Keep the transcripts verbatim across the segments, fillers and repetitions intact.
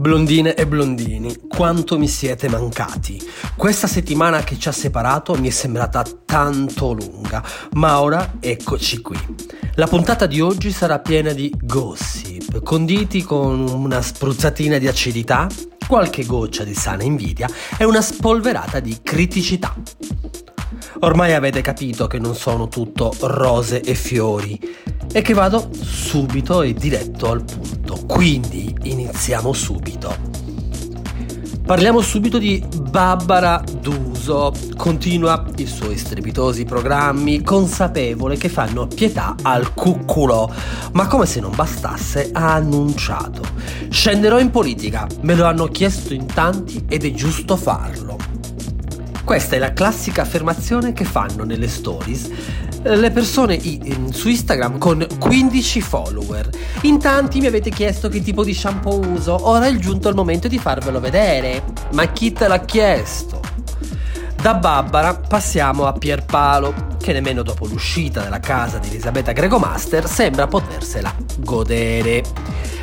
Blondine e blondini, quanto mi siete mancati. Questa settimana che ci ha separato mi è sembrata tanto lunga, ma ora eccoci qui. La puntata di oggi sarà piena di gossip, conditi con una spruzzatina di acidità, qualche goccia di sana invidia e una spolverata di criticità. Ormai avete capito che non sono tutto rose e fiori e che vado subito e diretto al punto, quindi iniziamo subito. Parliamo subito di Barbara D'Urso, continua i suoi strepitosi programmi, consapevole che fanno pietà al cuculo, ma come se non bastasse ha annunciato: scenderò in politica, me lo hanno chiesto in tanti ed è giusto farlo. Questa è la classica affermazione che fanno nelle stories le persone su Instagram con quindici follower. In tanti mi avete chiesto che tipo di shampoo uso, ora è giunto il momento di farvelo vedere. Ma chi te l'ha chiesto? Da Barbara passiamo a Pierpaolo, che nemmeno dopo l'uscita dalla casa di Elisabetta Gregoraci sembra potersela godere.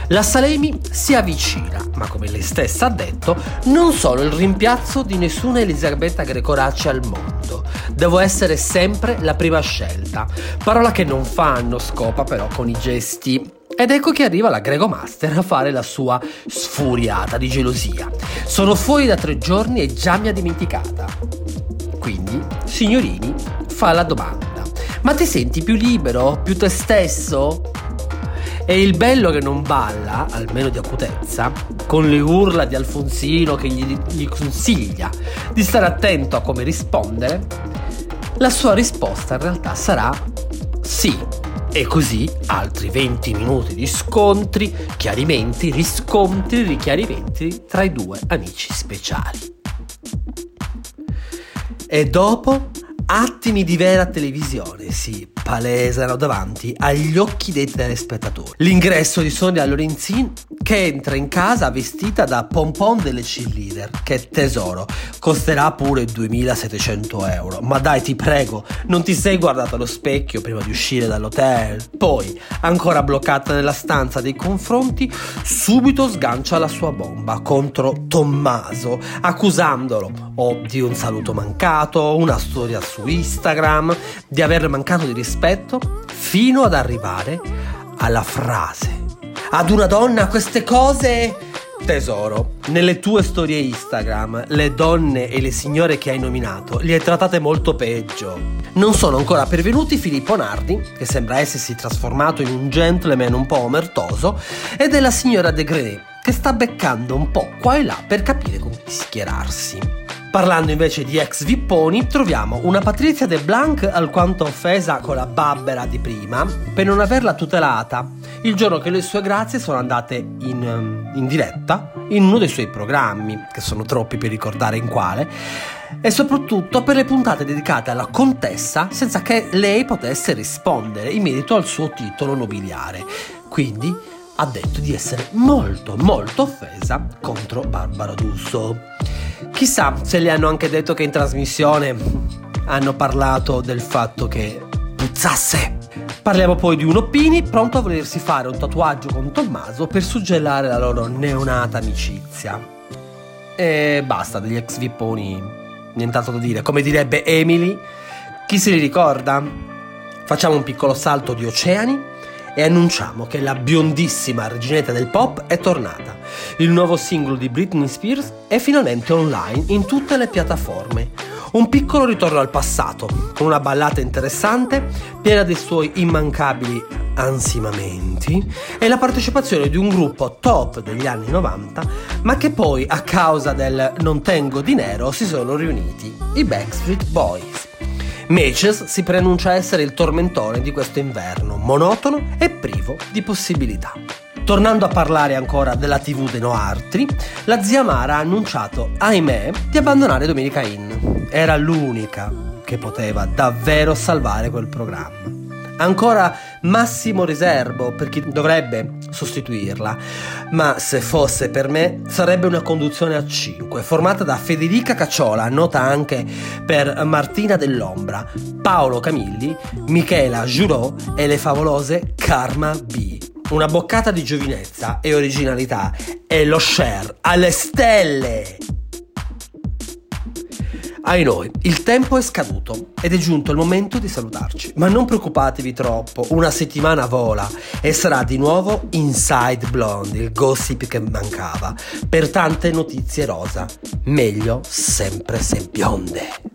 La Salemi si avvicina, ma come lei stessa ha detto, non sono il rimpiazzo di nessuna Elisabetta Gregoraci al mondo. Devo essere sempre la prima scelta. Parola che non fanno scopa però con i gesti. Ed ecco che arriva la Gregomaster a fare la sua sfuriata di gelosia. Sono fuori da tre giorni e già mi ha dimenticata. Quindi, signorini, fa la domanda: ma ti senti più libero? Più te stesso? E il bello che non balla, almeno di acutezza, con le urla di Alfonsino che gli, gli consiglia di stare attento a come rispondere, la sua risposta in realtà sarà sì. E così altri venti minuti di scontri, chiarimenti, riscontri, richiarimenti tra i due amici speciali. E dopo attimi di vera televisione si palesano davanti agli occhi dei telespettatori. L'ingresso di Sonia Lorenzin, che entra in casa vestita da pompon delle cheerleader. Che tesoro, costerà pure duemilasettecento euro. Ma dai, ti prego, non ti sei guardata allo specchio prima di uscire dall'hotel? Poi, ancora bloccata nella stanza dei confronti, subito sgancia la sua bomba contro Tommaso, accusandolo o di un saluto mancato, una storia su Instagram, di aver mancato di rispetto, fino ad arrivare alla frase: ad una donna queste cose? Tesoro, nelle tue storie Instagram le donne e le signore che hai nominato li hai trattate molto peggio. Non sono ancora pervenuti Filippo Nardi, che sembra essersi trasformato in un gentleman un po' omertoso, e della signora De Grey, che sta beccando un po' qua e là per capire con chi schierarsi. Parlando invece di ex vipponi, troviamo una Patrizia De Blank alquanto offesa con la Barbara di prima per non averla tutelata il giorno che le sue grazie sono andate in, in diretta in uno dei suoi programmi, che sono troppi per ricordare in quale, e soprattutto per le puntate dedicate alla contessa senza che lei potesse rispondere in merito al suo titolo nobiliare. Quindi ha detto di essere molto molto offesa contro Barbara D'Urso. Chissà se le hanno anche detto che in trasmissione hanno parlato del fatto che puzzasse. Parliamo poi di un Oppini pronto a volersi fare un tatuaggio con Tommaso per suggellare la loro neonata amicizia. E basta degli ex vipponi, nient'altro da dire. Come direbbe Emily, chi se li ricorda? Facciamo un piccolo salto di oceani e annunciamo che la biondissima reginetta del pop è tornata. Il nuovo singolo di Britney Spears è finalmente online in tutte le piattaforme. Un piccolo ritorno al passato, con una ballata interessante, piena dei suoi immancabili ansimamenti e la partecipazione di un gruppo top degli anni novanta, ma che poi a causa del non tengo dinero si sono riuniti, i Backstreet Boys. Matches si preannuncia essere il tormentone di questo inverno, monotono e privo di possibilità. Tornando a parlare ancora della tivù dei Noartri, la zia Mara ha annunciato, ahimè, di abbandonare Domenica In. Era l'unica che poteva davvero salvare quel programma. Ancora massimo riserbo per chi dovrebbe sostituirla, ma se fosse per me sarebbe una conduzione a cinque, formata da Federica Cacciola, nota anche per Martina Dell'Ombra, Paolo Camilli, Michela Giraud e le favolose Karma B. Una boccata di giovinezza e originalità e lo Cher alle stelle. Ai noi, il tempo è scaduto ed è giunto il momento di salutarci. Ma non preoccupatevi troppo, una settimana vola e sarà di nuovo Inside Blonde, il gossip che mancava, per tante notizie rosa. Meglio sempre se bionde.